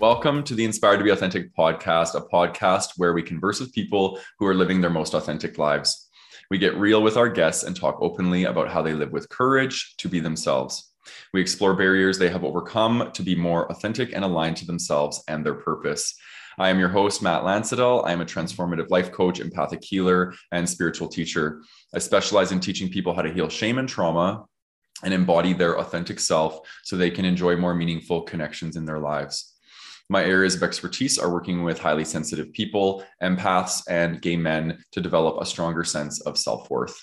Welcome to the Inspired to Be Authentic podcast, a podcast where we converse with people who are living their most authentic lives. We get real with our guests and talk openly about how they live with courage to be themselves. We explore barriers they have overcome to be more authentic and aligned to themselves and their purpose. I am your host, Matt Lansdale. I am a transformative life coach, empathic healer, and spiritual teacher. I specialize in teaching people how to heal shame and trauma and embody their authentic self so they can enjoy more meaningful connections in their lives. My areas of expertise are working with highly sensitive people, empaths, and gay men to develop a stronger sense of self-worth.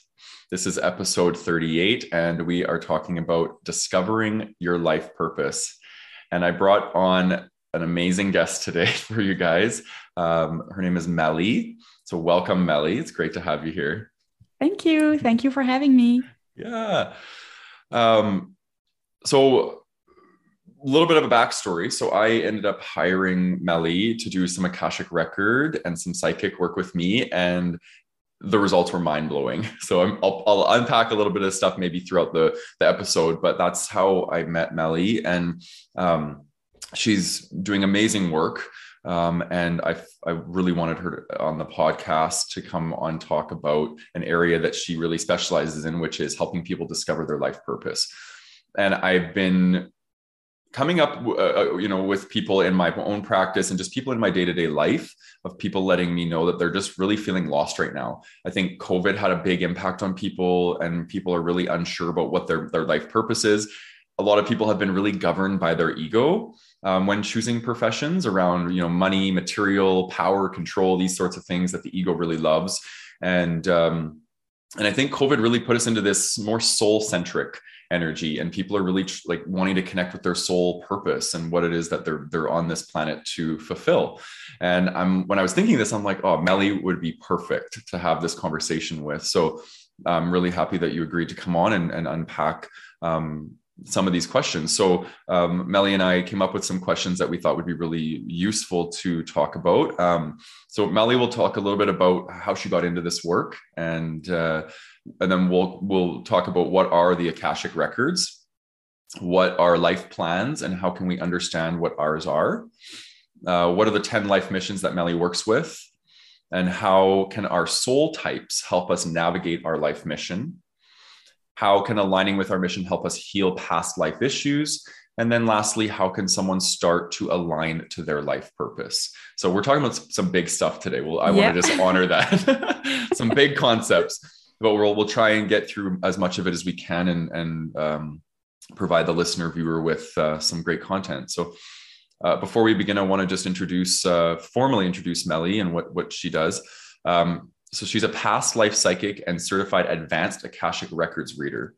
This is episode 38, and we are talking about discovering your life purpose. And I brought on an amazing guest today for you guys. Her name is Mellie. So welcome, Mellie. It's great to have you here. Thank you. Thank you for having me. Yeah. A little bit of a backstory. So I ended up hiring Mellie to do some Akashic record and some psychic work with me, and the results were mind blowing. So I'll unpack a little bit of stuff maybe throughout the episode, but that's how I met Mellie, and she's doing amazing work. And I really wanted her on the podcast to come on talk about an area that she really specializes in, which is helping people discover their life purpose. And I've been coming up, with people in my own practice and just people in my day-to-day life of people letting me know that they're just really feeling lost right now. I think COVID had a big impact on people, and people are really unsure about what their life purpose is. A lot of people have been really governed by their ego when choosing professions around, money, material, power, control, these sorts of things that the ego really loves. And I think COVID really put us into this more soul-centric energy, and people are really wanting to connect with their soul purpose and what it is that they're on this planet to fulfill. And when I was thinking this, I'm like, oh, Mellie would be perfect to have this conversation with. So I'm really happy that you agreed to come on and unpack some of these questions. So Mellie and I came up with some questions that we thought would be really useful to talk about. So Mellie will talk a little bit about how she got into this work, and then we'll talk about what are the Akashic records, what are life plans, and how can we understand what ours are. What are the 10 life missions that Mellie works with, and how can our soul types help us navigate our life mission? How can aligning with our mission help us heal past life issues? And then lastly, how can someone start to align to their life purpose? So we're talking about some big stuff today. I want to just honor that. Some big concepts, but we'll try and get through as much of it as we can and provide the listener viewer with some great content. So before we begin, I want to just formally introduce Mellie and what she does. So she's a past life psychic and certified advanced Akashic records reader.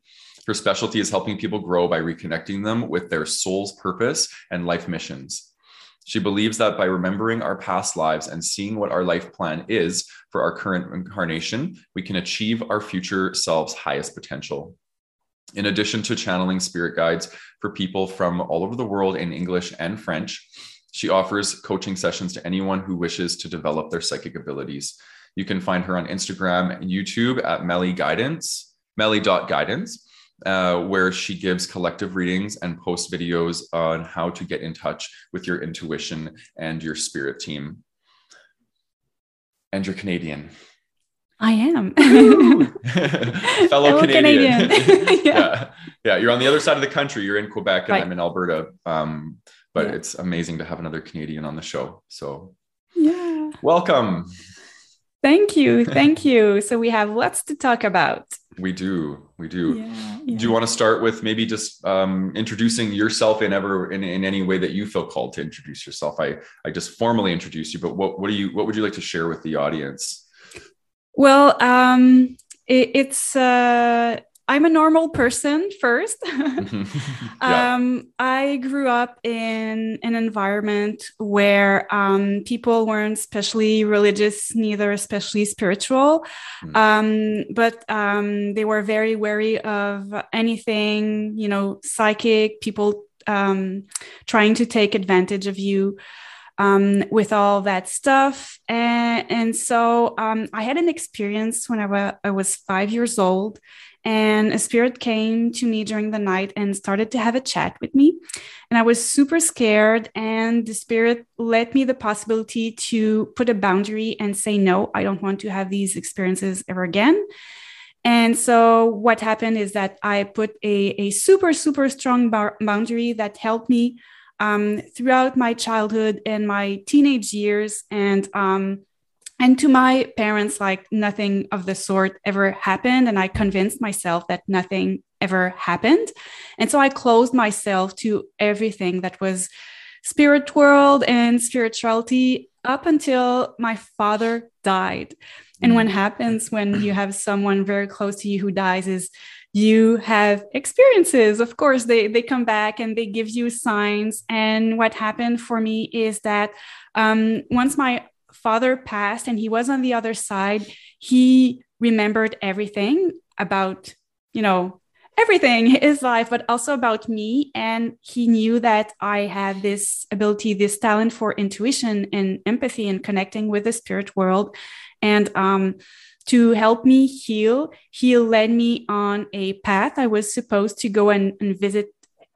Her specialty is helping people grow by reconnecting them with their soul's purpose and life missions. She believes that by remembering our past lives and seeing what our life plan is for our current incarnation, we can achieve our future selves' highest potential. In addition to channeling spirit guides for people from all over the world in English and French, she offers coaching sessions to anyone who wishes to develop their psychic abilities. You can find her on Instagram and YouTube at Mellie Guidance, Mellie.guidance, where she gives collective readings and posts videos on how to get in touch with your intuition and your spirit team. And you're Canadian. I am. Fellow Canadian. Yeah, you're on the other side of the country. You're in Quebec, and right. I'm in Alberta. But it's amazing to have another Canadian on the show. So yeah, welcome. Thank you. So we have lots to talk about. We do. Yeah. Do you want to start with maybe just introducing yourself in any way that you feel called to introduce yourself? I just formally introduced you, but what would you like to share with the audience? Well, I'm a normal person first. Yeah. I grew up in an environment where people weren't especially religious, neither especially spiritual, but they were very wary of anything, psychic, people trying to take advantage of you with all that stuff. And so I had an experience when I was 5 years old. And a spirit came to me during the night and started to have a chat with me. And I was super scared. And the spirit let me the possibility to put a boundary and say, no, I don't want to have these experiences ever again. And so what happened is that I put a super, super strong boundary that helped me throughout my childhood and my teenage years. And to my parents, like nothing of the sort ever happened. And I convinced myself that nothing ever happened. And so I closed myself to everything that was spirit world and spirituality up until my father died. And what happens when you have someone very close to you who dies is you have experiences. Of course, they come back and they give you signs. And what happened for me is that once my father passed and he was on the other side, he remembered everything about, you know, everything, his life, but also about me. And he knew that I had this ability, this talent for intuition and empathy and connecting with the spirit world. And to help me heal, he led me on a path. I was supposed to go and visit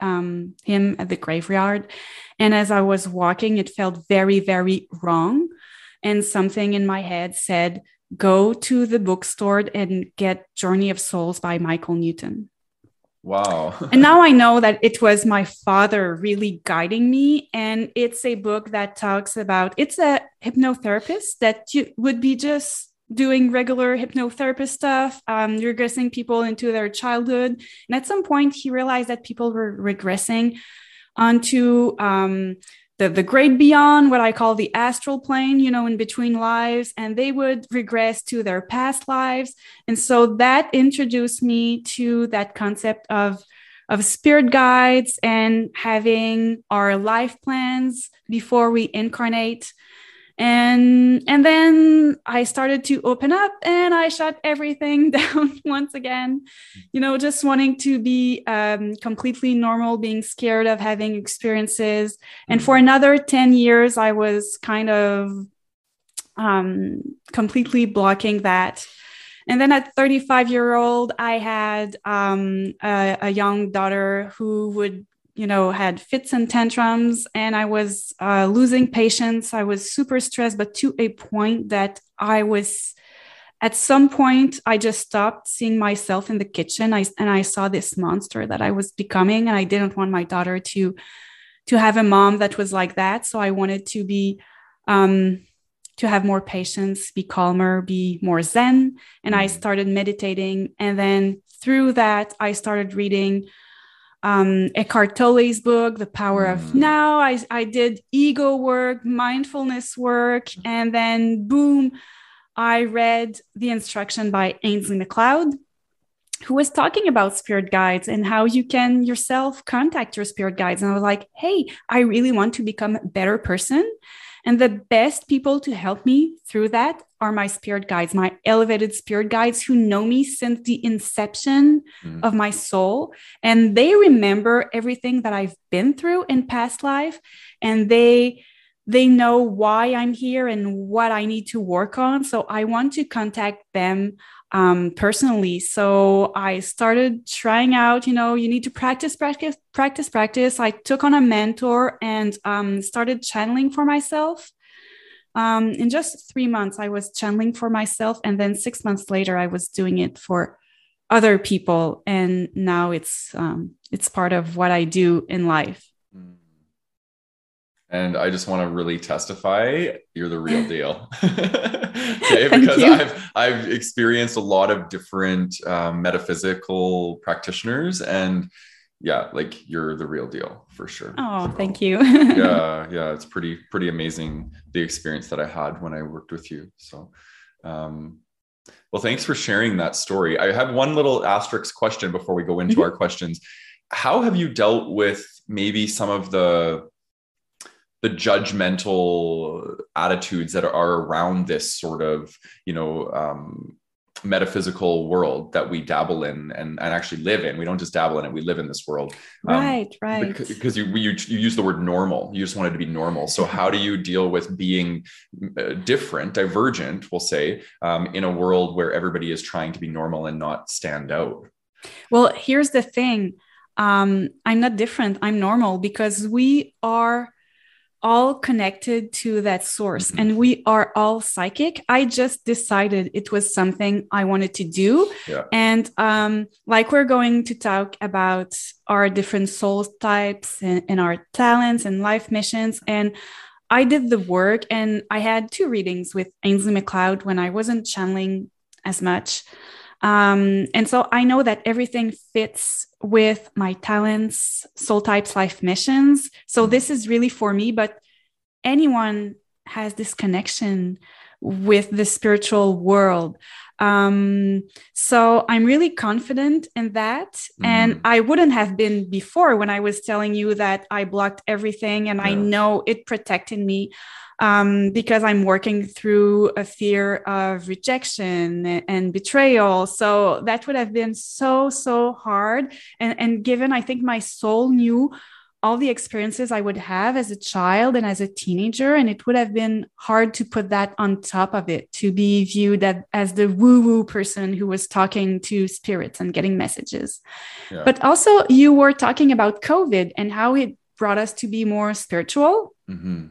him at the graveyard. And as I was walking, it felt very, very wrong. And something in my head said, go to the bookstore and get Journey of Souls by Michael Newton. Wow. And now I know that it was my father really guiding me. And it's a book that talks about, it's a hypnotherapist that you would be just doing regular hypnotherapist stuff, regressing people into their childhood. And at some point he realized that people were regressing onto the great beyond, what I call the astral plane, you know, in between lives, and they would regress to their past lives. And so that introduced me to that concept of spirit guides and having our life plans before we incarnate. And then I started to open up and I shut everything down once again, you know, just wanting to be completely normal, being scared of having experiences. And for another 10 years, I was kind of completely blocking that. And then at 35-year-old, I had a young daughter who would, you know, had fits and tantrums, and I was losing patience. I was super stressed, but to a point that I was, at some point, I just stopped seeing myself in the kitchen. I saw this monster that I was becoming, and I didn't want my daughter to have a mom that was like that. So I wanted to be, to have more patience, be calmer, be more zen. And I started meditating. And then through that, I started reading Eckhart Tolle's book, The Power of Now. I did ego work, mindfulness work, and then boom, I read The Instruction by Ainslie MacLeod, who was talking about spirit guides and how you can yourself contact your spirit guides. And I was like, hey, I really want to become a better person. And the best people to help me through that are my spirit guides, my elevated spirit guides who know me since the inception of my soul. And they remember everything that I've been through in past life. And they know why I'm here and what I need to work on. So I want to contact them personally. So I started trying out, you know, you need to practice. I took on a mentor and started channeling for myself. In just 3 months, I was channeling for myself. And then 6 months later, I was doing it for other people. And now it's part of what I do in life. And I just want to really testify, you're the real deal. Okay, because I've experienced a lot of different metaphysical practitioners, and yeah, like you're the real deal for sure. Oh, so, thank you. Yeah. It's pretty amazing, the experience that I had when I worked with you. So, well, thanks for sharing that story. I have one little asterisk question before we go into our questions. How have you dealt with maybe some of the judgmental attitudes that are around this sort of, you know, metaphysical world that we dabble in and actually live in? We don't just dabble in it, we live in this world. Right. Because you use the word normal, you just wanted to be normal. So how do you deal with being different, divergent, we'll say, in a world where everybody is trying to be normal and not stand out? Well, here's the thing. I'm not different. I'm normal, because we are all connected to that source and we are all psychic. I just decided it was something I wanted to do. Yeah. And like we're going to talk about our different soul types and our talents and life missions. And I did the work, and I had 2 readings with Ainslie MacLeod when I wasn't channeling as much. And so I know that everything fits with my talents, soul types, life missions. So this is really for me, but anyone has this connection with the spiritual world. So I'm really confident in that. Mm-hmm. And I wouldn't have been before when I was telling you that I blocked everything, and I know it protected me, because I'm working through a fear of rejection and betrayal. So that would have been so hard. And given, I think my soul knew all the experiences I would have as a child and as a teenager, and it would have been hard to put that on top of it, to be viewed as the woo-woo person who was talking to spirits and getting messages. Yeah. But also, you were talking about COVID and how it brought us to be more spiritual. Mm-hmm.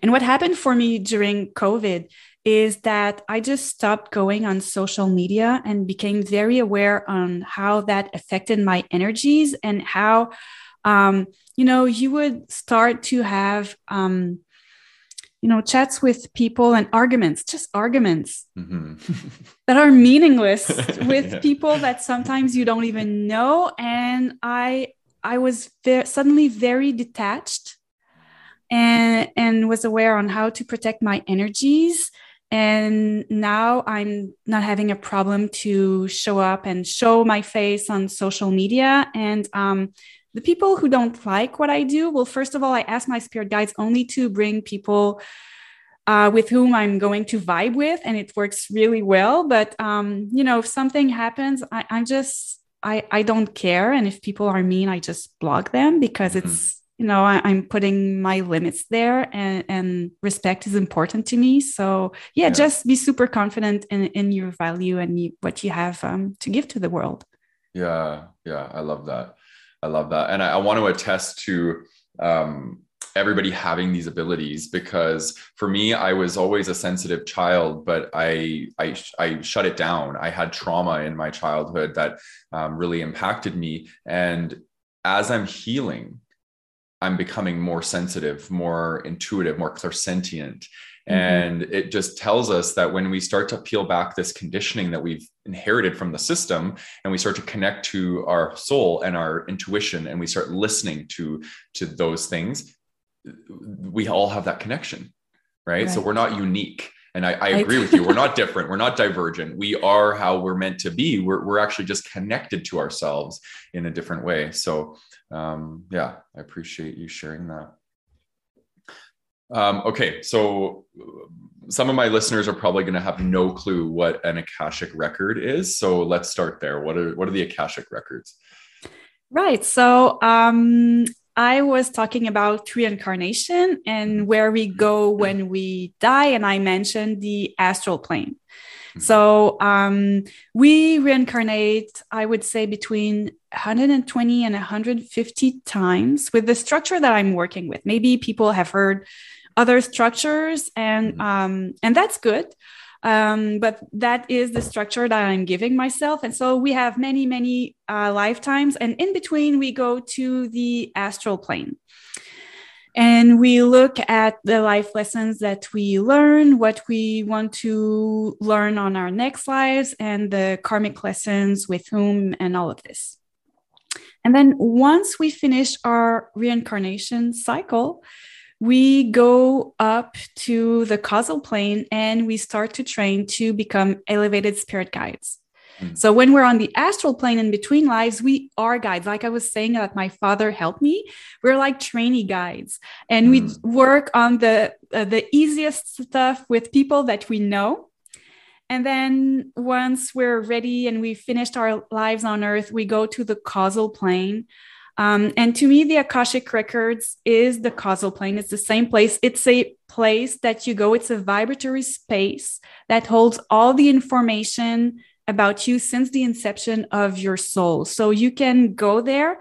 And what happened for me during COVID is that I just stopped going on social media and became very aware on how that affected my energies, and how, you would start to have, chats with people and arguments mm-hmm. that are meaningless with people that sometimes you don't even know. And I was suddenly very detached, and was aware on how to protect my energies. And now I'm not having a problem to show up and show my face on social media. And the people who don't like what I do, well, first of all, I ask my spirit guides only to bring people with whom I'm going to vibe with, and it works really well. But, if something happens, I don't care. And if people are mean, I just block them, because it's, I'm putting my limits there, and respect is important to me. So just be super confident in your value and what you have to give to the world. Yeah. Yeah. I love that. And I want to attest to everybody having these abilities, because for me, I was always a sensitive child, but I shut it down. I had trauma in my childhood that really impacted me. And as I'm healing, I'm becoming more sensitive, more intuitive, more clairsentient. Mm-hmm. And it just tells us that when we start to peel back this conditioning that we've inherited from the system, and we start to connect to our soul and our intuition, and we start listening to those things, we all have that connection, right? So we're not unique. And I agree with you. We're not different. We're not divergent. We are how we're meant to be. We're actually just connected to ourselves in a different way. So I appreciate you sharing that. Okay. So some of my listeners are probably going to have no clue what an Akashic record is. So let's start there. What are the Akashic records? Right. So, I was talking about reincarnation and where we go when we die. And I mentioned the astral plane. So we reincarnate, I would say, between 120 and 150 times with the structure that I'm working with. Maybe people have heard other structures, and that's good. But that is the structure that I'm giving myself. And so we have many, many lifetimes. And in between, we go to the astral plane. And we look at the life lessons that we learn, what we want to learn on our next lives, and the karmic lessons with whom, and all of this. And then once we finish our reincarnation cycle, we go up to the causal plane, and we start to train to become elevated spirit guides. So when we're on the astral plane in between lives, we are guides. Like I was saying that my father helped me. We're like trainee guides, and we work on the easiest stuff with people that we know. And then once we're ready and we've finished our lives on earth, we go to the causal plane. And to me, the Akashic Records is the causal plane. It's the same place. It's a place that you go. It's a vibratory space that holds all the information about you since the inception of your soul. So you can go there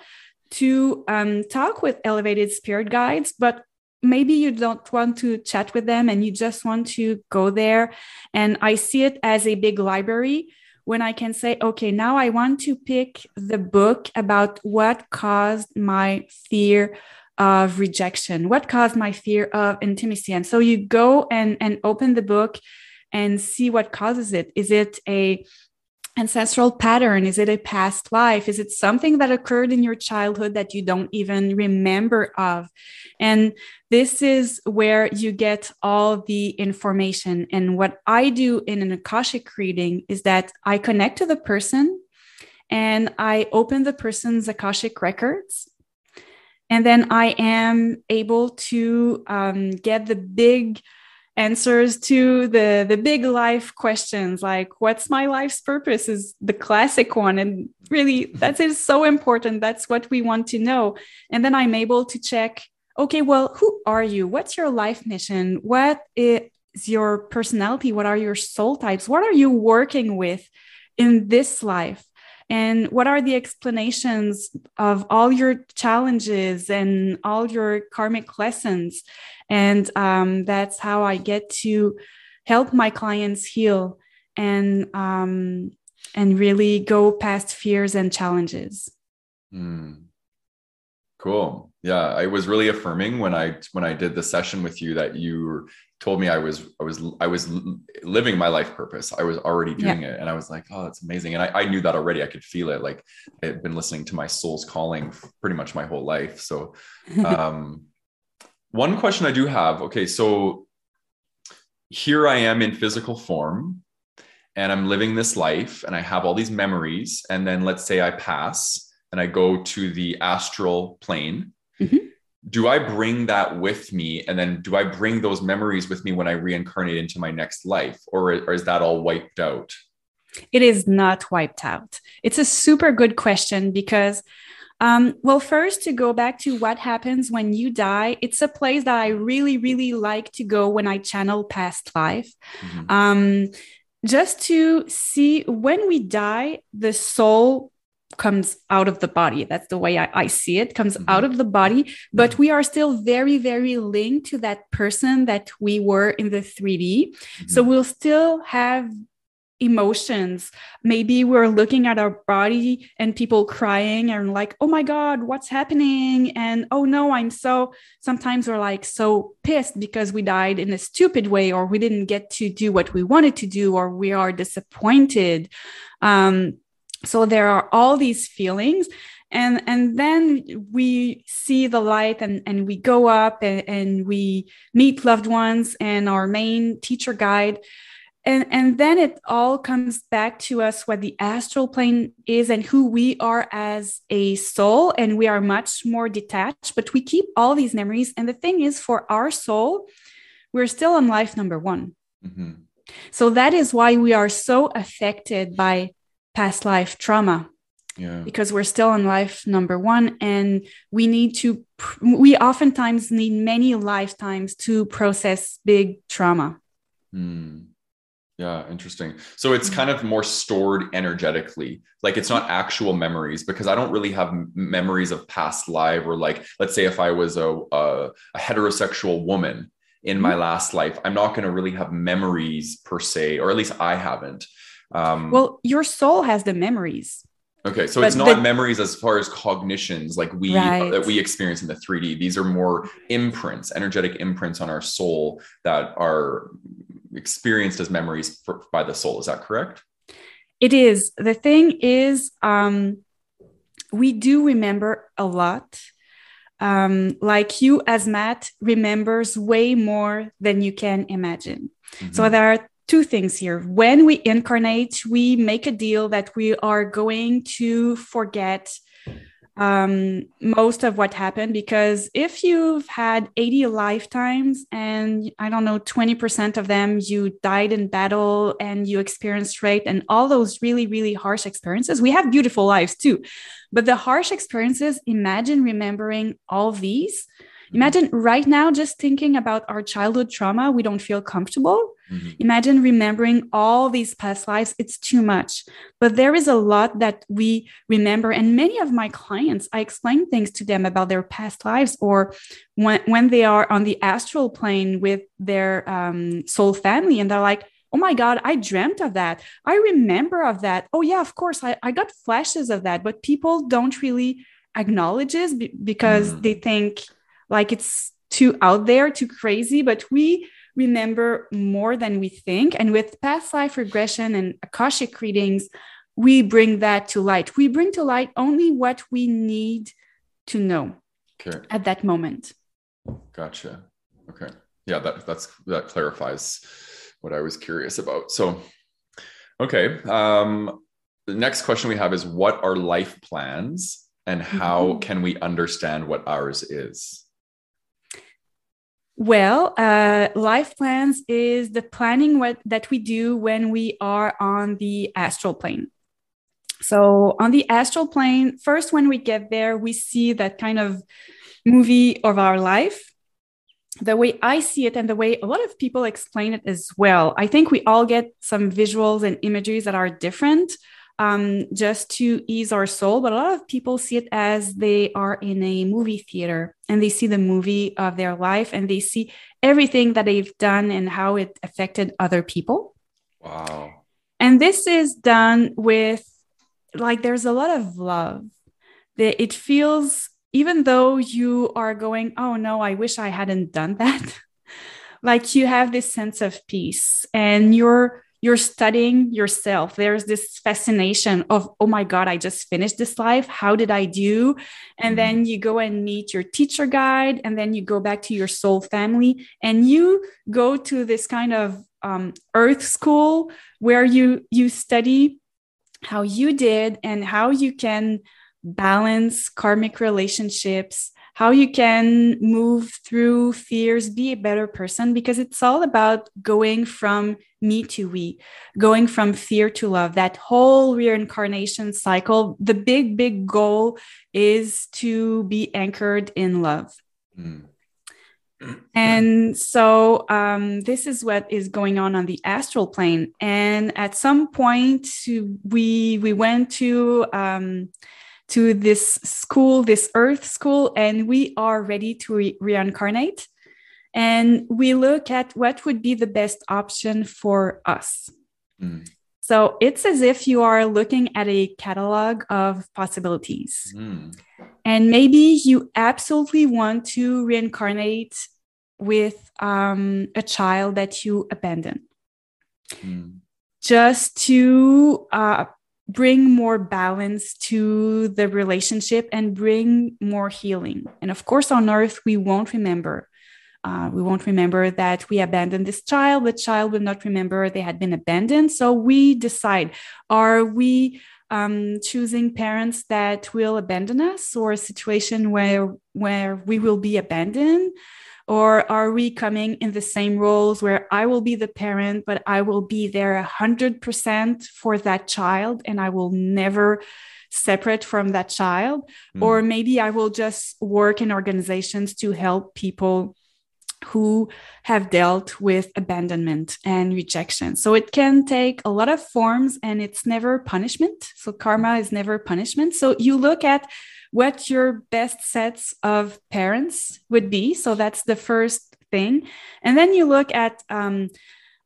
to talk with elevated spirit guides, but maybe you don't want to chat with them and you just want to go there. And I see it as a big library when I can say, okay, now I want to pick the book about what caused my fear of rejection, what caused my fear of intimacy. And so you go and open the book and see what causes it. Is it a ancestral pattern? Is it a past life? Is it something that occurred in your childhood that you don't even remember of? And this is where you get all the information. And what I do in an Akashic reading is that I connect to the person and I open the person's Akashic records. And then I am able to get the big answers to the big life questions, like what's my life's purpose is the classic one. And really, that is so important. That's what we want to know. And then I'm able to check, okay, well, who are you? What's your life mission? What is your personality? What are your soul types? What are you working with in this life? And what are the explanations of all your challenges and all your karmic lessons? And that's how I get to help my clients heal and really go past fears and challenges. Mm. Cool. Yeah, I was really affirming when I did the session with you that you told me I was living my life purpose. I was already doing it. And I was like, oh, that's amazing. And I knew that already. I could feel it. Like I had been listening to my soul's calling pretty much my whole life. So one question I do have, okay, so here I am in physical form and I'm living this life and I have all these memories. And then let's say I pass and I go to the astral plane. Mm-hmm. Do I bring that with me? And then do I bring those memories with me when I reincarnate into my next life? Or is that all wiped out? It is not wiped out. It's a super good question because, well, first to go back to what happens when you die, it's a place that I really, really like to go when I channel past life. Mm-hmm. Just to see when we die, the soul comes out of the body. That's the way I see it, comes out of the body, but we are still very, very linked to that person that we were in the 3D. So we'll still have emotions. Maybe we're looking at our body and people crying and like, oh my God, what's happening? And oh no, sometimes we're like so pissed because we died in a stupid way, or we didn't get to do what we wanted to do, or we are disappointed. So there are all these feelings, and then we see the light and we go up and we meet loved ones and our main teacher guide. And then it all comes back to us what the astral plane is and who we are as a soul. And we are much more detached, but we keep all these memories. And the thing is, for our soul, we're still on life number one. Mm-hmm. So that is why we are so affected by past life trauma, because we're still on life number one, and we oftentimes need many lifetimes to process big trauma. Yeah, interesting. So it's kind of more stored energetically, like it's not actual memories, because I don't really have memories of past life, or like, let's say if I was a heterosexual woman in my last life, I'm not going to really have memories per se, or at least I haven't. Well, your soul has the memories. Okay. So it's not memories as far as cognitions, like that we experience in the 3D. These are more imprints, energetic imprints on our soul that are experienced as memories by the soul. Is that correct? It is. The thing is, we do remember a lot. Like you as Matt remembers way more than you can imagine. Mm-hmm. So there are two things here. When we incarnate, we make a deal that we are going to forget most of what happened, because if you've had 80 lifetimes and I don't know, 20% of them you died in battle and you experienced rape and all those really, really harsh experiences. We have beautiful lives too, but the harsh experiences, imagine remembering all these. Imagine right now, just thinking about our childhood trauma, we don't feel comfortable. Mm-hmm. Imagine remembering all these past lives. It's too much, but there is a lot that we remember. And many of my clients, I explain things to them about their past lives, or when they are on the astral plane with their soul family, and they're like, oh my God, I dreamt of that. I remember of that. Oh yeah, of course. I got flashes of that, but people don't really acknowledge this because they think like it's too out there, too crazy, but we remember more than we think. And with past life regression and Akashic readings, we bring that to light. We bring to light only what we need to know at that moment. Gotcha. Okay. Yeah. That clarifies what I was curious about. So, okay. The next question we have is, what are life plans and how can we understand what ours is? Well, life plans is the planning that we do when we are on the astral plane. So on the astral plane, first, when we get there, we see that kind of movie of our life. The way I see it and the way a lot of people explain it as well. I think we all get some visuals and imageries that are different, just to ease our soul. But a lot of people see it as they are in a movie theater and they see the movie of their life and they see everything that they've done and how it affected other people. Wow. And this is done with, like, there's a lot of love. It feels, even though you are going, oh no, I wish I hadn't done that. Like, you have this sense of peace and you're studying yourself. There's this fascination of, oh my God, I just finished this life. How did I do? And then you go and meet your teacher guide, and then you go back to your soul family, and you go to this kind of earth school where you study how you did and how you can balance karmic relationships, how you can move through fears, be a better person, because it's all about going from me to we, going from fear to love, that whole reincarnation cycle. The big, big goal is to be anchored in love. And so this is what is going on the astral plane. And at some point we went to this school, this earth school, and we are ready to reincarnate. And we look at what would be the best option for us. So it's as if you are looking at a catalog of possibilities. And maybe you absolutely want to reincarnate with a child that you abandoned, just to bring more balance to the relationship and bring more healing. And of course, on earth, we won't remember. We won't remember that we abandoned this child. The child will not remember they had been abandoned. So we decide, are we choosing parents that will abandon us, or a situation where we will be abandoned? Or are we coming in the same roles where I will be the parent, but I will be there 100% for that child and I will never separate from that child? Or maybe I will just work in organizations to help people who have dealt with abandonment and rejection. So it can take a lot of forms, and it's never punishment. So karma is never punishment. So you look at what your best sets of parents would be. So that's the first thing. And then you look at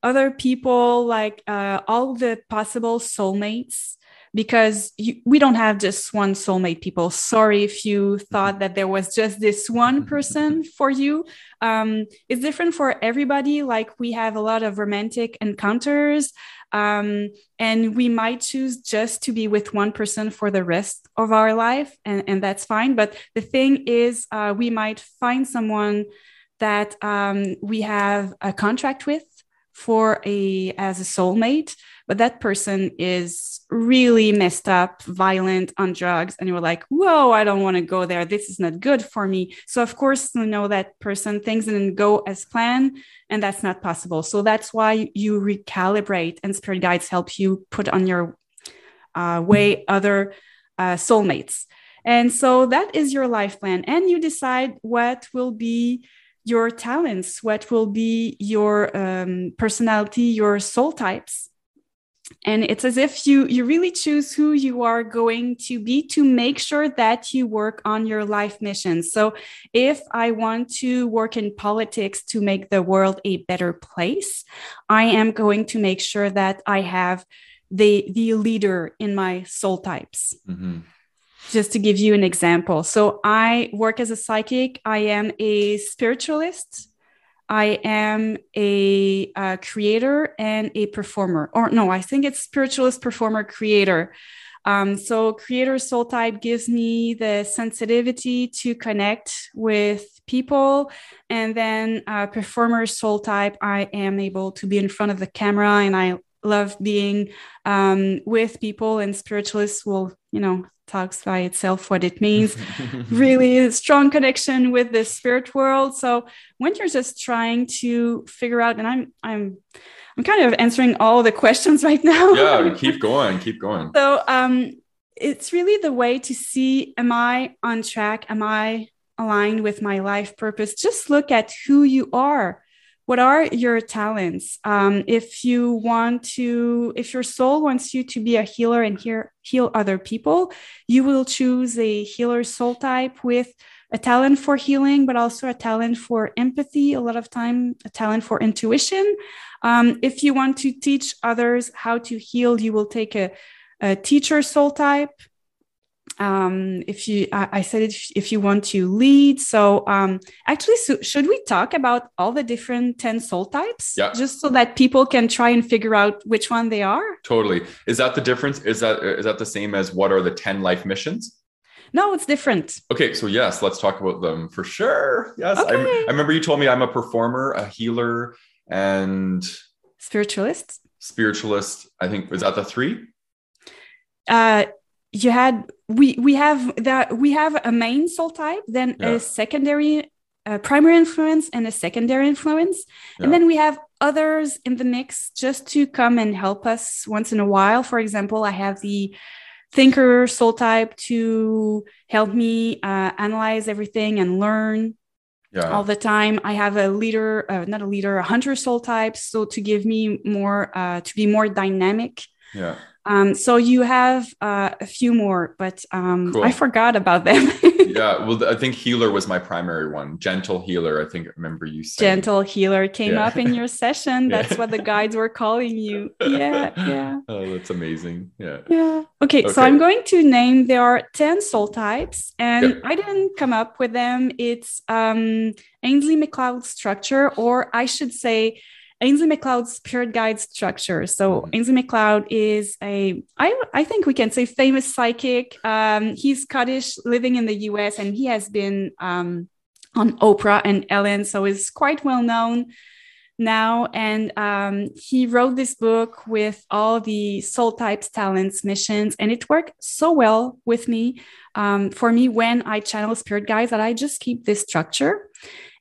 other people, like all the possible soulmates, because we don't have just one soulmate, people. Sorry if you thought that there was just this one person for you. It's different for everybody. Like, we have a lot of romantic encounters, and we might choose just to be with one person for the rest of our life, and that's fine. But the thing is, we might find someone that we have a contract with as a soulmate, but that person is really messed up, violent, on drugs, and you're like, whoa, I don't want to go there. This is not good for me. So of course, that person, things didn't go as planned, and that's not possible. So that's why you recalibrate, and spirit guides help you put on your way other soulmates. And so that is your life plan. And you decide what will be your talents, what will be your personality, your soul types. And it's as if you really choose who you are going to be to make sure that you work on your life mission. So if I want to work in politics to make the world a better place, I am going to make sure that I have the leader in my soul types. Mm-hmm. Just to give you an example. So I work as a psychic. I am a spiritualist. I am a creator and a performer, or no, I think it's spiritualist, performer, creator. So creator soul type gives me the sensitivity to connect with people. And then performer soul type, I am able to be in front of the camera, and I love being with people, and spiritualists will, talks by itself what it means. Really a strong connection with the spirit world. So when you're just trying to figure out, and I'm kind of answering all the questions right now. Yeah, keep going. So it's really the way to see, am I on track? Am I aligned with my life purpose? Just look at who you are. What are your talents? If your soul wants you to be a healer and heal other people, you will choose a healer soul type with a talent for healing, but also a talent for empathy, a lot of time, a talent for intuition. If you want to teach others how to heal, you will take a teacher soul type. If you want to lead. So, should we talk about all the different 10 soul types? Yeah. Just so that people can try and figure out which one they are? Totally. Is that the difference? Is that the same as what are the 10 life missions? No, it's different. Okay. So yes, let's talk about them for sure. Yes. Okay. I remember you told me I'm a performer, a healer, and spiritualist. I think, was that the three? We have a main soul type, then a secondary, primary influence, and a secondary influence, and then we have others in the mix just to come and help us once in a while. For example, I have the thinker soul type to help me analyze everything and learn all the time. I have a hunter soul type, so to give me more to be more dynamic. Yeah. So you have a few more, but cool. I forgot about them. Yeah. Well, I think healer was my primary one. Gentle healer. I think I remember you saying. Gentle healer came up in your session. That's what the guides were calling you. Yeah. Yeah. Oh, that's amazing. Yeah. Yeah. Okay. So I'm going to name, there are 10 soul types, and I didn't come up with them. It's Ainslie MacLeod's structure, or I should say, Ainslie MacLeod's spirit guide structure. So Ainslie MacLeod is I think we can say famous psychic. He's Scottish, living in the US, and he has been on Oprah and Ellen. So is quite well known now. And he wrote this book with all the soul types, talents, missions, and it worked so well with me. For me, when I channel spirit guides, that I just keep this structure.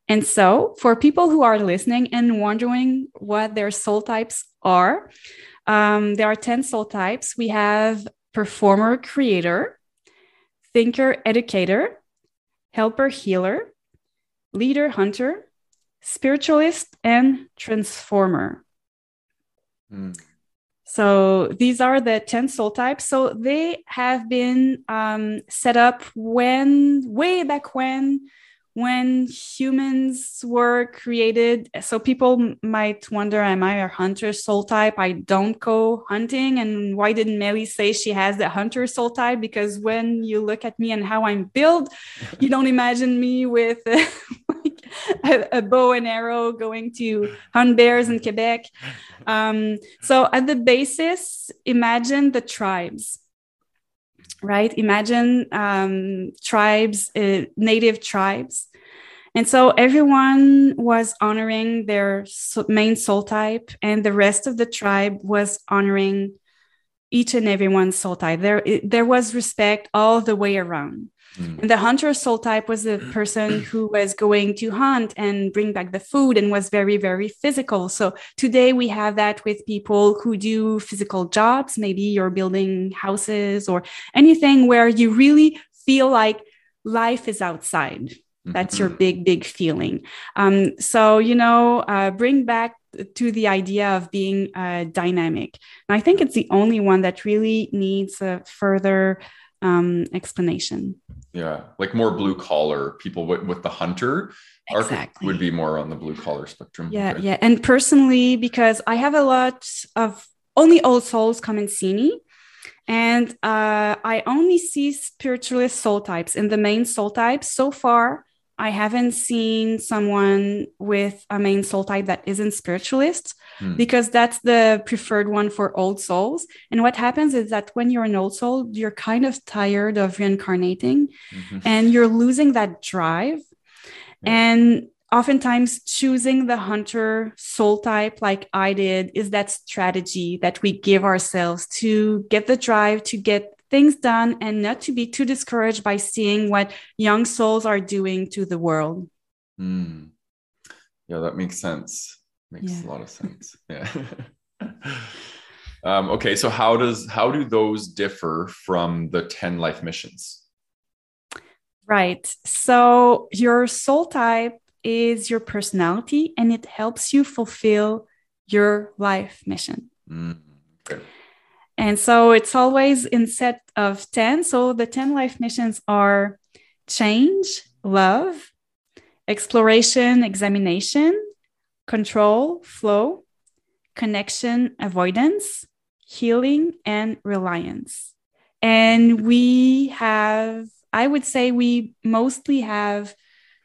And so for people who are listening and wondering what their soul types are, there are 10 soul types. We have performer, creator, thinker, educator, helper, healer, leader, hunter, spiritualist, and transformer. So these are the 10 soul types. So they have been set up way back when humans were created. So people might wonder, am I a hunter soul type? I don't go hunting. And why didn't Mellie say she has the hunter soul type? Because when you look at me and how I'm built, you don't imagine me with a bow and arrow going to hunt bears in Quebec. So at the basis, imagine the tribes. Right? Imagine tribes, native tribes. And so everyone was honoring their main soul type, and the rest of the tribe was honoring each and everyone's soul type. There was respect all the way around. And the hunter soul type was the person who was going to hunt and bring back the food and was very, very physical. So today we have that with people who do physical jobs. Maybe you're building houses or anything where you really feel like life is outside. That's your big, big feeling. So, you know, bring back to the idea of being dynamic. And I think it's the only one that really needs a further explanation. Yeah. Like more blue collar people with the hunter exactly. would be more on the blue collar spectrum. Yeah. Okay. Yeah. And personally, because I have a lot of only old souls come and see me. And I only see spiritualist soul types in the main soul types. So far, I haven't seen someone with a main soul type that isn't spiritualist because that's the preferred one for old souls. And what happens is that when you're an old soul, you're kind of tired of reincarnating and you're losing that drive. Yeah. And oftentimes choosing the hunter soul type like I did is that strategy that we give ourselves to get the drive, to get things done and not to be too discouraged by seeing what young souls are doing to the world. Mm. Yeah, that makes sense. Makes a lot of sense. Yeah. Okay. So how do those differ from the 10 life missions? Right. So your soul type is your personality and it helps you fulfill your life mission. Mm. Okay. And so it's always in set of 10. So the 10 life missions are change, love, exploration, examination, control, flow, connection, avoidance, healing, and reliance. And we have, I would say we mostly have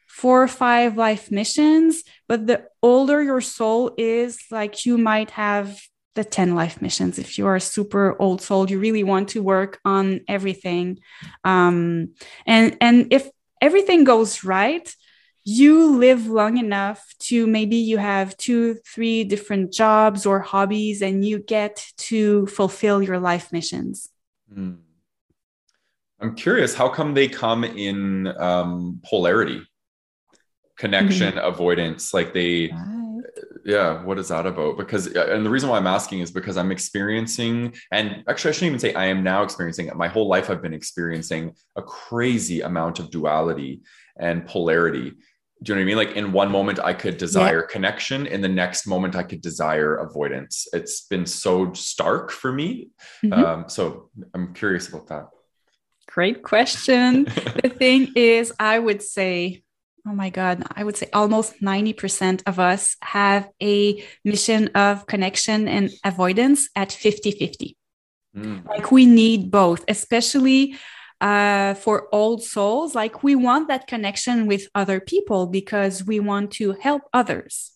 4 or 5 life missions, but the older your soul is, like you might have the 10 life missions. If you are a super old soul, you really want to work on everything. And if everything goes right, you live long enough to maybe you have 2, 3 different jobs or hobbies and you get to fulfill your life missions. Mm. I'm curious, how come they come in polarity, connection, avoidance, like they... Yeah. What is that about? Because, and the reason why I'm asking is because I'm experiencing, and actually I shouldn't even say I am now experiencing it. My whole life, I've been experiencing a crazy amount of duality and polarity. Do you know what I mean? Like in one moment I could desire connection. In the next moment I could desire avoidance. It's been so stark for me. So I'm curious about that. Great question. The thing is, I would say, oh my God, I would say almost 90% of us have a mission of connection and avoidance at 50-50. Like we need both, especially for old souls. Like we want that connection with other people because we want to help others.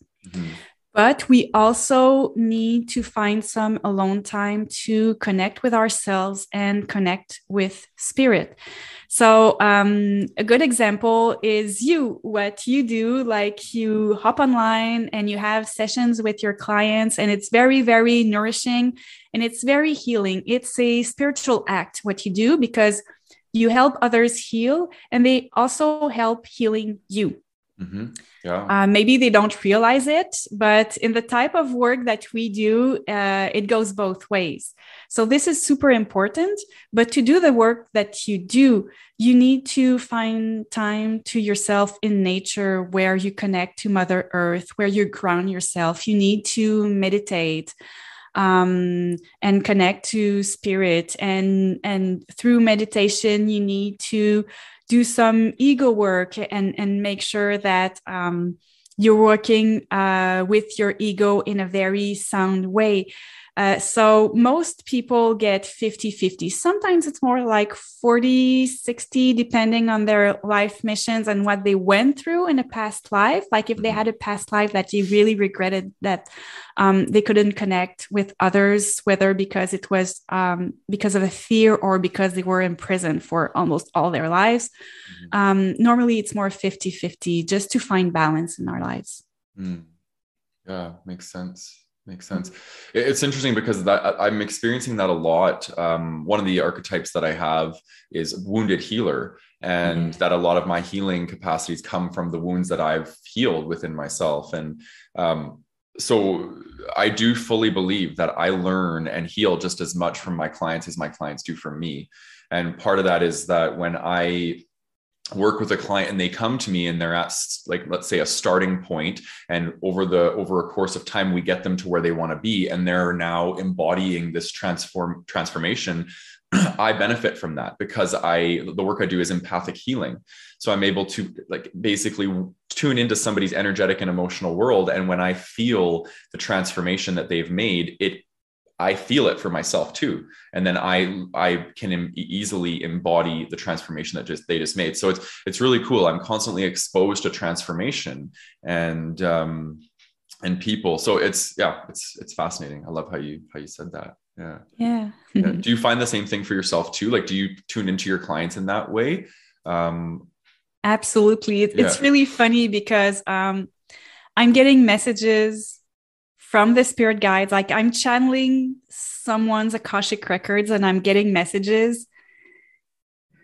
But we also need to find some alone time to connect with ourselves and connect with spirit. So a good example is what you do, like you hop online and you have sessions with your clients and it's very, very nourishing and it's very healing. It's a spiritual act, what you do, because you help others heal and they also help healing you. Maybe they don't realize it, but in the type of work that we do, it goes both ways. So this is super important, but to do the work that you do, you need to find time to yourself in nature where you connect to Mother Earth, where you ground yourself. You need to meditate and connect to spirit. And through meditation, you need to do some ego work and make sure that you're working with your ego in a very sound way. So most people get 50-50. Sometimes it's more like 40-60, depending on their life missions and what they went through in a past life. Like if they had a past life that they really regretted that they couldn't connect with others, whether because it was because of a fear or because they were in prison for almost all their lives. Normally it's more 50-50 just to find balance in our lives. Yeah, makes sense. Makes sense. It's interesting because that I'm experiencing that a lot. One of the archetypes that I have is wounded healer, and that a lot of my healing capacities come from the wounds that I've healed within myself. And so I do fully believe that I learn and heal just as much from my clients as my clients do from me. And part of that is that when I work with a client and they come to me and they're at, like, let's say a starting point, and over a course of time, we get them to where they want to be. And they're now embodying this transformation. I benefit from that because the work I do is empathic healing. So I'm able to, like, basically tune into somebody's energetic and emotional world. And when I feel the transformation that they've made, I feel it for myself too. And then I can easily embody the transformation that they just made. So it's really cool. I'm constantly exposed to transformation and people. So it's fascinating. I love how you said that. Yeah. Yeah. Do you find the same thing for yourself too? Like, do you tune into your clients in that way? Absolutely. It's really funny because, I'm getting messages from the spirit guides, like I'm channeling someone's Akashic records and I'm getting messages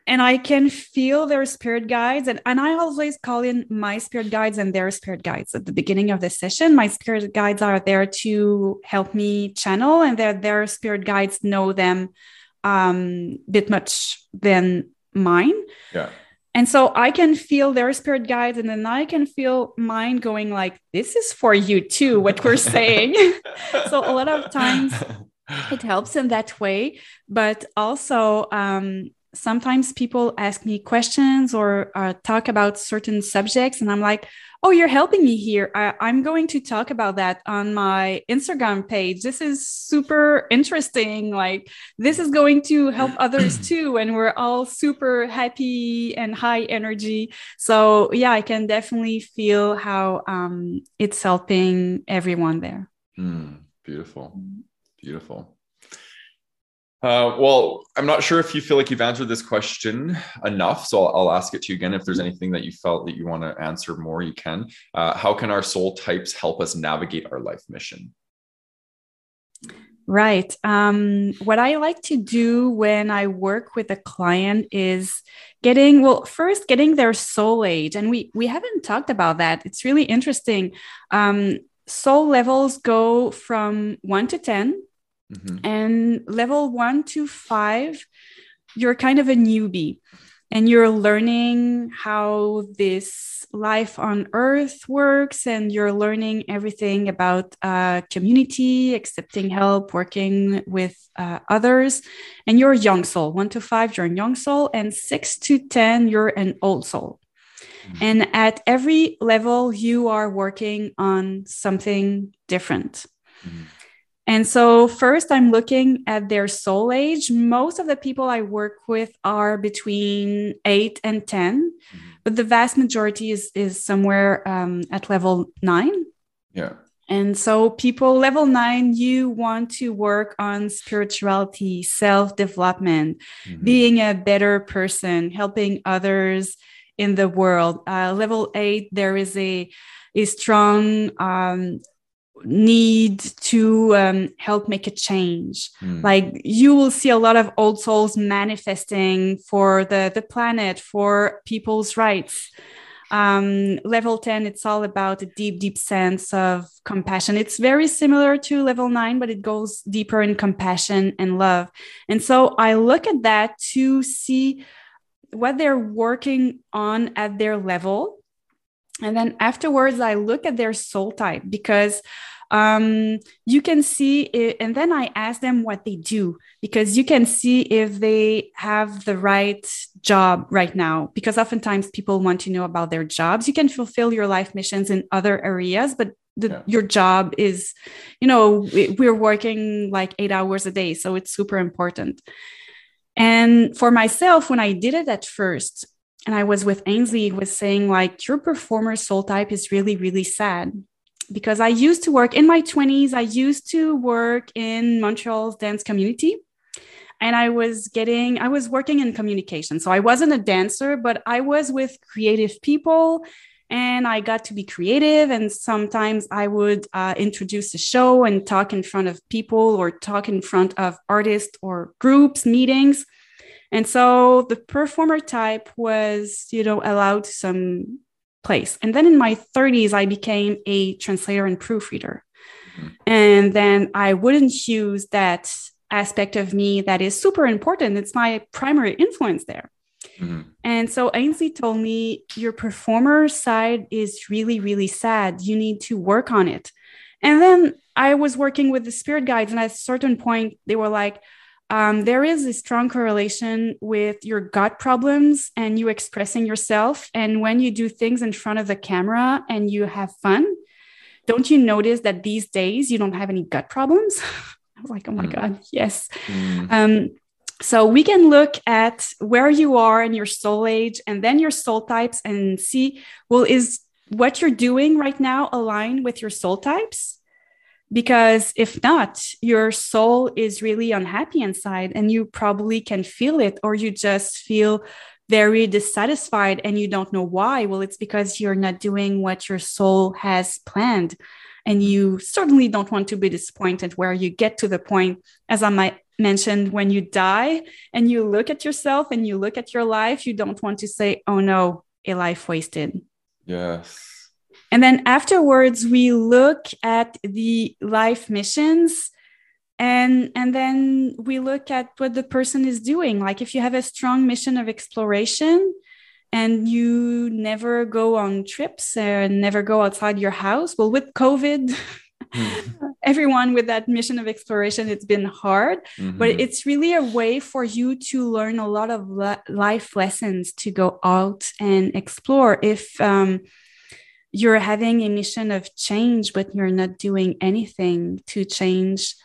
and I can feel their spirit guides. And I always call in my spirit guides and their spirit guides at the beginning of the session. My spirit guides are there to help me channel, and their spirit guides know them bit much than mine. Yeah. And so I can feel their spirit guides, and then I can feel mine going like, this is for you too, what we're saying. So a lot of times it helps in that way. But also sometimes people ask me questions or talk about certain subjects. And I'm like, oh, you're helping me here. I'm going to talk about that on my Instagram page. This is super interesting. Like, this is going to help others too. And we're all super happy and high energy. So yeah, I can definitely feel how it's helping everyone there. Beautiful. Beautiful. Well, I'm not sure if you feel like you've answered this question enough, so I'll ask it to you again. If there's anything that you felt that you want to answer more, you can. How can our soul types help us navigate our life mission? Right. What I like to do when I work with a client is getting their soul age. And we haven't talked about that. It's really interesting. Soul levels go from 1 to 10. Mm-hmm. And level 1 to 5, you're kind of a newbie and you're learning how this life on earth works. And you're learning everything about community, accepting help, working with others. And you're a young soul. 1 to 5, you're a young soul. And 6 to 10, you're an old soul. Mm-hmm. And at every level, you are working on something different. Mm-hmm. And so first I'm looking at their soul age. Most of the people I work with are between 8 and 10, mm-hmm. but the vast majority is somewhere at level 9. Yeah. And so people level 9, you want to work on spirituality, self-development, mm-hmm. being a better person, helping others in the world. Level 8, there is a strong, need to help make a change. Like, you will see a lot of old souls manifesting for the planet, for people's rights. Level 10, it's all about a deep sense of compassion. It's very similar to level 9, but it goes deeper in compassion and love. And so I look at that to see what they're working on at their level. And then afterwards, I look at their soul type because you can see it, and then I ask them what they do, because you can see if they have the right job right now, because oftentimes people want to know about their jobs. You can fulfill your life missions in other areas, but your job is, we're working like 8 hours a day. So it's super important. And for myself, when I did it at first, and I was with Ainslie, was saying like, your performer soul type is really, really sad, because I used to work in my 20s. I used to work in Montreal's dance community, and I was working in communication. So I wasn't a dancer, but I was with creative people and I got to be creative. And sometimes I would introduce a show and talk in front of people or talk in front of artists or groups, meetings. And so the performer type was, allowed some place. And then in my 30s, I became a translator and proofreader. Mm-hmm. And then I wouldn't use that aspect of me that is super important. It's my primary influence there. Mm-hmm. And so Ainslie told me, your performer side is really, really sad. You need to work on it. And then I was working with the spirit guides, and at a certain point, they were like, there is a strong correlation with your gut problems and you expressing yourself. And when you do things in front of the camera and you have fun, don't you notice that these days you don't have any gut problems? I was like, oh my God, yes. So we can look at where you are in your soul age and then your soul types and see, well, is what you're doing right now align with your soul types? Because if not, your soul is really unhappy inside and you probably can feel it, or you just feel very dissatisfied and you don't know why. Well, it's because you're not doing what your soul has planned. And you certainly don't want to be disappointed where you get to the point, as I mentioned, when you die and you look at yourself and you look at your life, you don't want to say, oh no, a life wasted. Yes. And then afterwards, we look at the life missions and then we look at what the person is doing. Like if you have a strong mission of exploration, and you never go on trips and never go outside your house. Well, with COVID, everyone with that mission of exploration, it's been hard, but it's really a way for you to learn a lot of life lessons, to go out and explore. If you're having a mission of change, but you're not doing anything to change,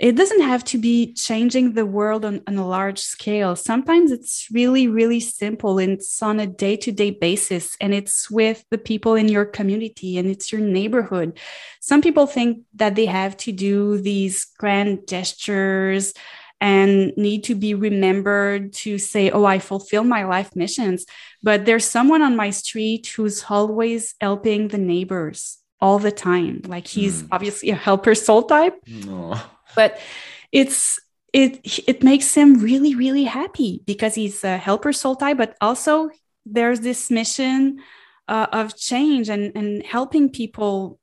it doesn't have to be changing the world on a large scale. Sometimes it's really, really simple. And it's on a day-to-day basis. And it's with the people in your community and it's your neighborhood. Some people think that they have to do these grand gestures and need to be remembered to say, oh, I fulfilled my life missions. But there's someone on my street who's always helping the neighbors all the time. Like he's obviously a helper soul type. Aww. But it makes him really, really happy because he's a helper soul type, but also there's this mission of change and helping people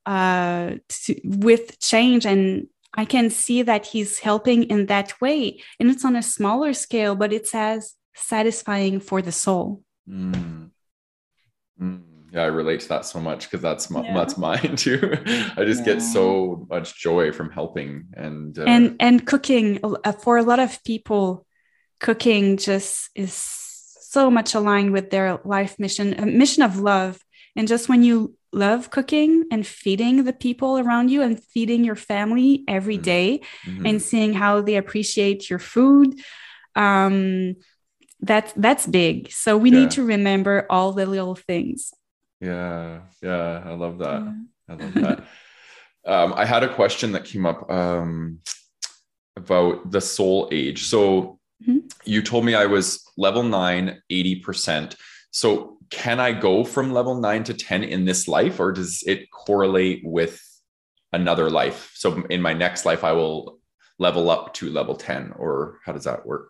with change. And I can see that he's helping in that way. And it's on a smaller scale, but it's as satisfying for the soul. Yeah, I relate to that so much because that's mine too. I just get so much joy from helping and cooking. For a lot of people, cooking just is so much aligned with their life mission, a mission of love. And just when you love cooking and feeding the people around you and feeding your family every day and seeing how they appreciate your food, that's big. So we need to remember all the little things. Yeah. I love that. Yeah. I love that. I had a question that came up about the soul age. So you told me I was level 9, 80%. So can I go from level 9 to 10 in this life, or does it correlate with another life? So in my next life, I will level up to level 10, or how does that work?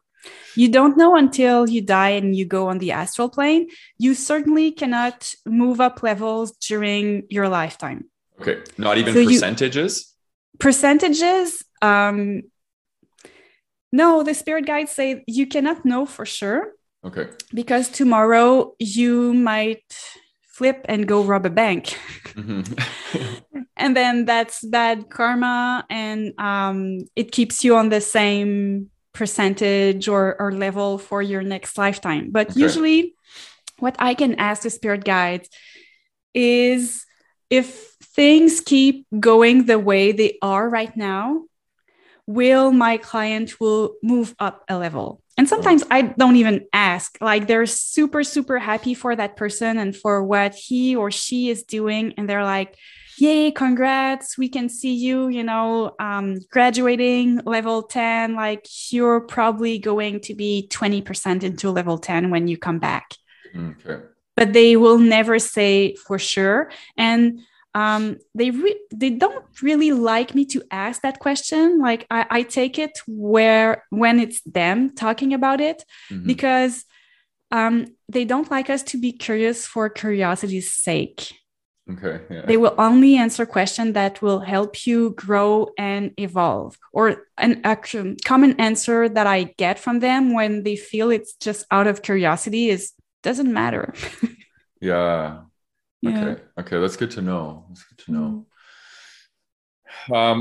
You don't know until you die and you go on the astral plane. You certainly cannot move up levels during your lifetime. Okay. Not even so percentages? Percentages? No, the spirit guides say you cannot know for sure. Okay. Because tomorrow you might flip and go rob a bank. And then that's bad karma. And it keeps you on the same percentage or level for your next lifetime. But usually what I can ask the spirit guides is, if things keep going the way they are right now, will my client move up a level? And sometimes I don't even ask, like they're super, super happy for that person and for what he or she is doing. And they're like, yay, congrats. We can see you, graduating level 10, like you're probably going to be 20% into level 10 when you come back. Okay. But they will never say for sure. And they don't really like me to ask that question. Like I take it when it's them talking about it, because they don't like us to be curious for curiosity's sake. Okay. Yeah. They will only answer questions that will help you grow and evolve. Or a common answer that I get from them when they feel it's just out of curiosity is, doesn't matter. Yeah. Yeah. Okay. Okay. That's good to know. That's good to know.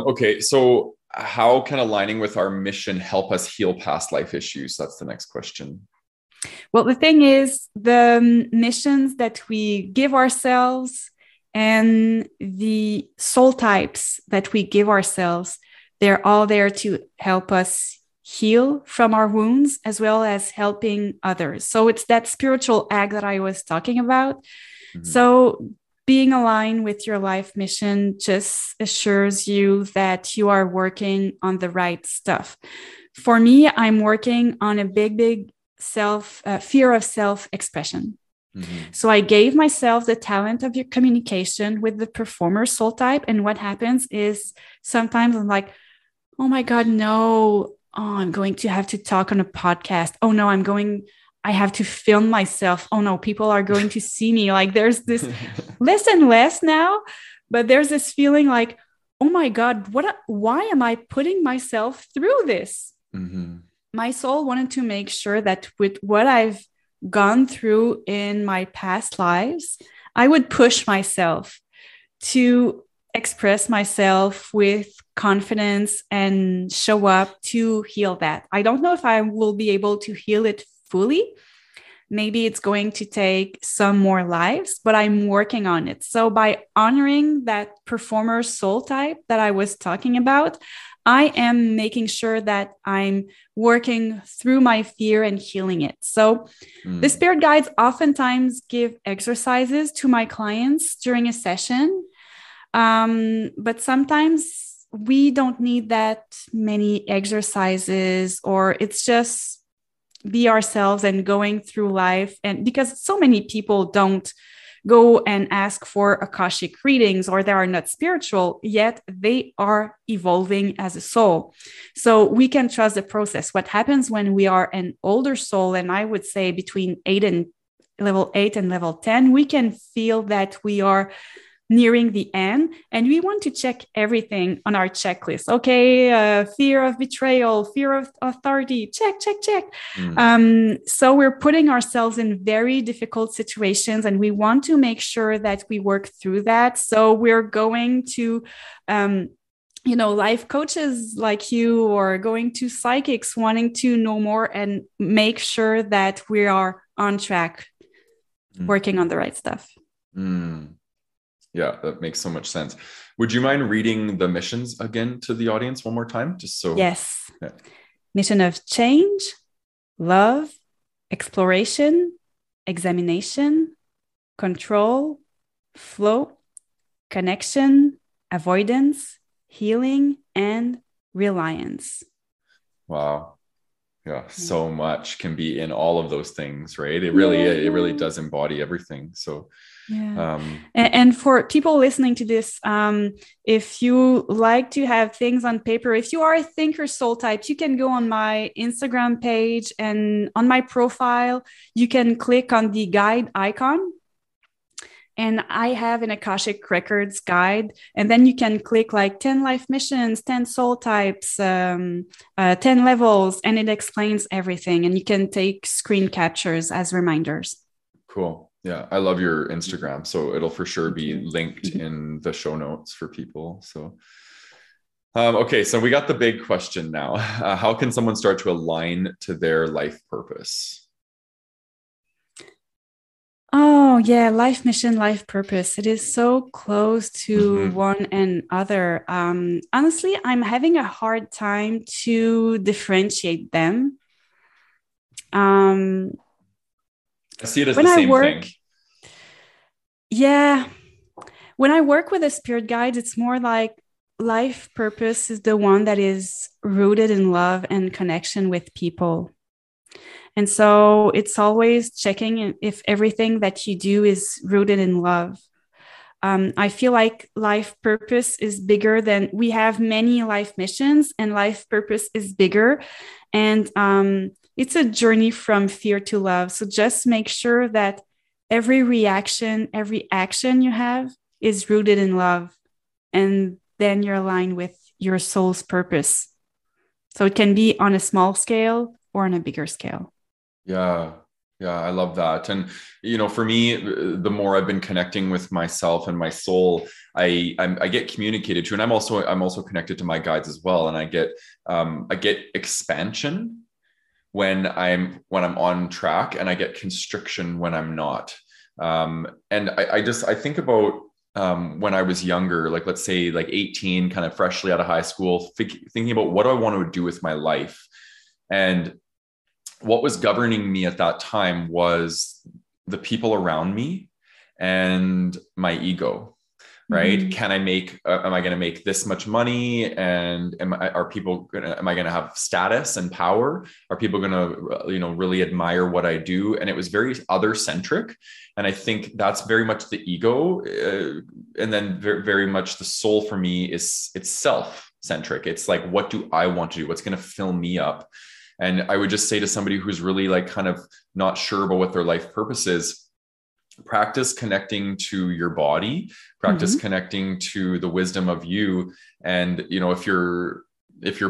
Okay. So how can aligning with our mission help us heal past life issues? That's the next question. Well, the thing is, the missions that we give ourselves and the soul types that we give ourselves, they're all there to help us heal from our wounds as well as helping others. So it's that spiritual act that I was talking about. Mm-hmm. So being aligned with your life mission just assures you that you are working on the right stuff. For me, I'm working on a big fear of self-expression. Mm-hmm. So I gave myself the talent of your communication with the performer soul type. And what happens is sometimes I'm like, oh my God, no, oh, I'm going to have to talk on a podcast. Oh no, I have to film myself. Oh no, people are going to see me. Like there's this less and less now, but there's this feeling like, oh my God, why am I putting myself through this? Mm-hmm. My soul wanted to make sure that with what I've gone through in my past lives, I would push myself to express myself with confidence and show up to heal that. I don't know if I will be able to heal it fully. Maybe it's going to take some more lives, but I'm working on it. So by honoring that performer soul type that I was talking about, I am making sure that I'm working through my fear and healing it. So the spirit guides oftentimes give exercises to my clients during a session. But sometimes we don't need that many exercises, or it's just be ourselves and going through life. And because so many people don't go and ask for Akashic readings, or they are not spiritual, yet they are evolving as a soul. So we can trust the process. What happens when we are an older soul, and I would say between level 8 and level 10, we can feel that we are nearing the end, and we want to check everything on our checklist. Okay, fear of betrayal, fear of authority, check. So we're putting ourselves in very difficult situations, and we want to make sure that we work through that. So we're going to, life coaches like you, or going to psychics, wanting to know more and make sure that we are on track, working on the right stuff. Yeah, that makes so much sense. Would you mind reading the missions again to the audience one more time? Just so. Yes. Yeah. Mission of change, love, exploration, examination, control, flow, connection, avoidance, healing, and reliance. Wow. Yeah. So much can be in all of those things, right? It really does embody everything. So yeah. And for people listening to this, if you like to have things on paper, if you are a thinker soul type, you can go on my Instagram page, and on my profile, you can click on the guide icon. And I have an Akashic Records guide. And then you can click like 10 life missions, 10 soul types, 10 levels, and it explains everything. And you can take screen captures as reminders. Cool. Yeah, I love your Instagram. So it'll for sure be linked in the show notes for people. So, okay, so we got the big question now. How can someone start to align to their life purpose? Oh, yeah, life mission, life purpose. It is so close to one another. Honestly, I'm having a hard time to differentiate them. I see it as the same thing. Yeah. When I work with a spirit guide, it's more like life purpose is the one that is rooted in love and connection with people. And so it's always checking if everything that you do is rooted in love. I feel like life purpose is bigger than, we have many life missions, and life purpose is bigger. And, it's a journey from fear to love. So just make sure that every reaction, every action you have is rooted in love, and then you're aligned with your soul's purpose. So it can be on a small scale or on a bigger scale. Yeah. Yeah. I love that. And, you know, for me, the more I've been connecting with myself and my soul, I get communicated to, and I'm also connected to my guides as well. And I get expansion when I'm on track, and I get constriction when I'm not. And I think about, when I was younger, like, let's say like 18, kind of freshly out of high school, thinking about what do I want to do with my life. And what was governing me at that time was the people around me and my ego, right? Mm-hmm. Am I going to make this much money? And am I going to have status and power? Are people going to, you know, really admire what I do? And it was very other centric. And I think that's very much the ego. And then very, very much the soul for me is itself centric. It's like, what do I want to do? What's going to fill me up? And I would just say to somebody who's really like kind of not sure about what their life purpose is, practice connecting to your body, practice mm-hmm. connecting to the wisdom of you. And, you know, if your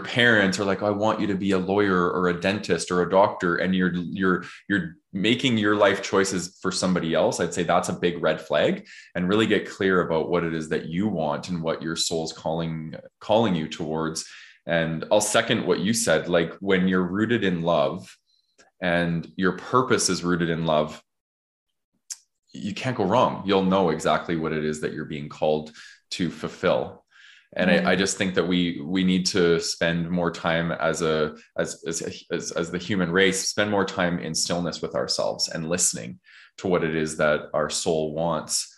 parents are like, oh, I want you to be a lawyer or a dentist or a doctor, and you're making your life choices for somebody else, I'd say that's a big red flag, and really get clear about what it is that you want and what your soul's calling you towards. And I'll second what you said, like when you're rooted in love and your purpose is rooted in love, you can't go wrong. You'll know exactly what it is that you're being called to fulfill. And mm-hmm. I just think that we need to spend more time as the human race, spend more time in stillness with ourselves and listening to what it is that our soul wants.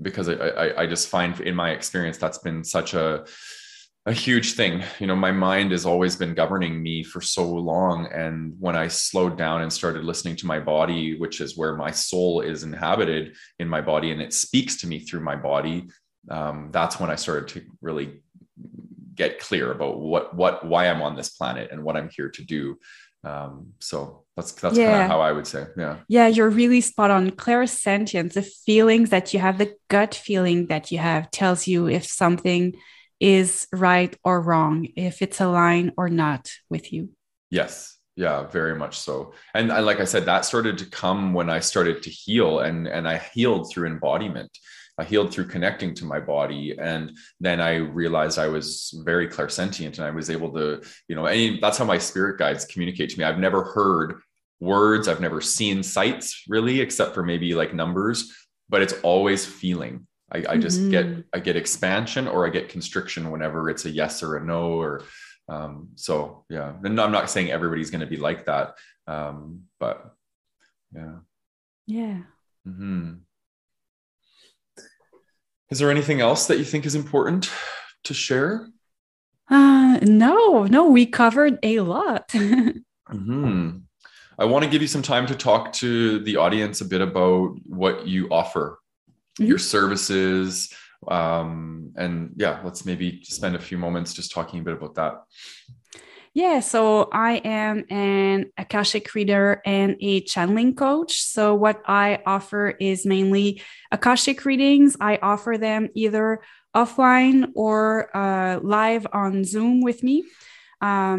Because I just find in my experience, that's been such a huge thing. You know, my mind has always been governing me for so long. And when I slowed down and started listening to my body, which is where my soul is inhabited in my body, and it speaks to me through my body, that's when I started to really get clear about why I'm on this planet and what I'm here to do. So that's kind of how I would say. Yeah. Yeah. You're really spot on. Clairsentience, the feelings that you have, the gut feeling that you have tells you if something is right or wrong, if it's aligned or not with you. Yes. Yeah, very much so. And like I said, that started to come when I started to heal, and I healed through embodiment. I healed through connecting to my body. And then I realized I was very clairsentient, and I was able to, you know, and that's how my spirit guides communicate to me. I've never heard words. I've never seen sights really, except for maybe like numbers, but it's always feeling. I just mm-hmm. I get expansion or I get constriction whenever it's a yes or a no, or so yeah. And I'm not saying everybody's going to be like that, but yeah. Yeah. Mm-hmm. Is there anything else that you think is important to share? No, we covered a lot. mm-hmm. I want to give you some time to talk to the audience a bit about what you offer. Mm-hmm. Your services. And yeah, let's maybe spend a few moments just talking a bit about that. Yeah. So I am an Akashic reader and a channeling coach. So what I offer is mainly Akashic readings. I offer them either offline or live on Zoom with me.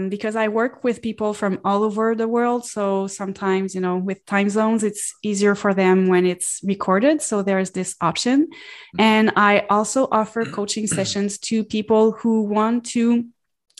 Because I work with people from all over the world. So sometimes, you know, with time zones, it's easier for them when it's recorded. So there's this option. And I also offer coaching sessions to people who want to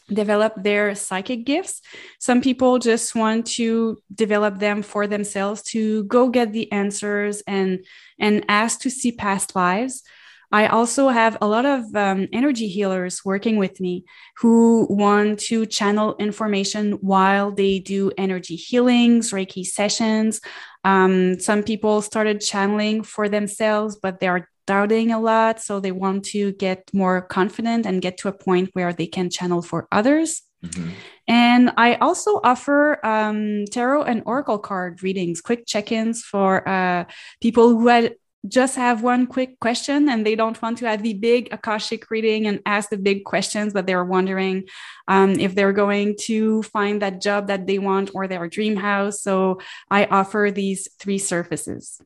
develop their psychic gifts. Some people just want to develop them for themselves, to go get the answers and ask to see past lives. I also have a lot of energy healers working with me who want to channel information while they do energy healings, Reiki sessions. Some people started channeling for themselves, but they are doubting a lot. So they want to get more confident and get to a point where they can channel for others. Mm-hmm. And I also offer tarot and oracle card readings, quick check-ins for people who had just have one quick question and they don't want to have the big Akashic reading and ask the big questions, but they're wondering if they're going to find that job that they want or their dream house. So I offer these three services.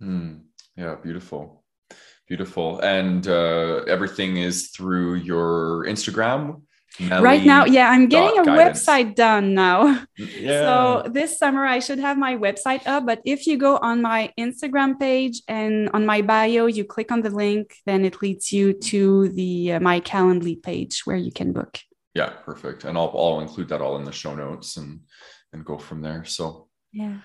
Yeah, beautiful. Beautiful. And everything is through your Instagram? Mellie right now, yeah, I'm getting a guidance. Website done now. Yeah. So this summer I should have my website up, but if you go on my Instagram page and on my bio, you click on the link, then it leads you to the my Calendly page where you can book. Yeah, perfect. And I'll include that all in the show notes and go from there. So yeah.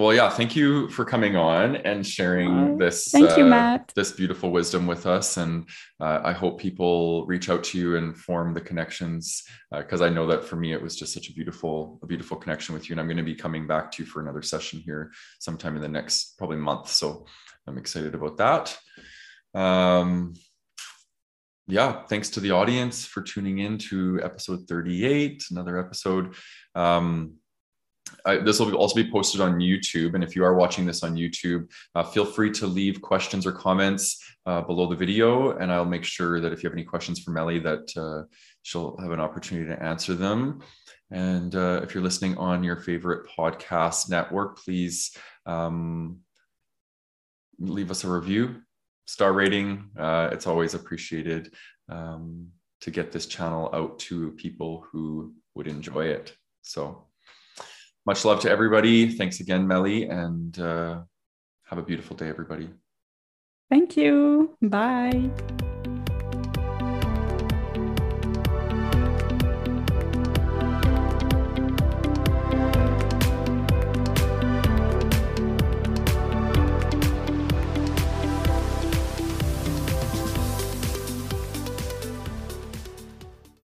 Well, yeah, thank you for coming on and sharing this beautiful wisdom with us. And I hope people reach out to you and form the connections, because I know that for me, it was just such a beautiful connection with you. And I'm going to be coming back to you for another session here sometime in the next probably month. So I'm excited about that. Yeah, thanks to the audience for tuning in to episode 38, another episode. This will also be posted on YouTube. And if you are watching this on YouTube, feel free to leave questions or comments below the video. And I'll make sure that if you have any questions for Mellie, that she'll have an opportunity to answer them. And if you're listening on your favorite podcast network, please leave us a review, star rating. It's always appreciated to get this channel out to people who would enjoy it. So much love to everybody. Thanks again, Mellie, and have a beautiful day, everybody. Thank you. Bye.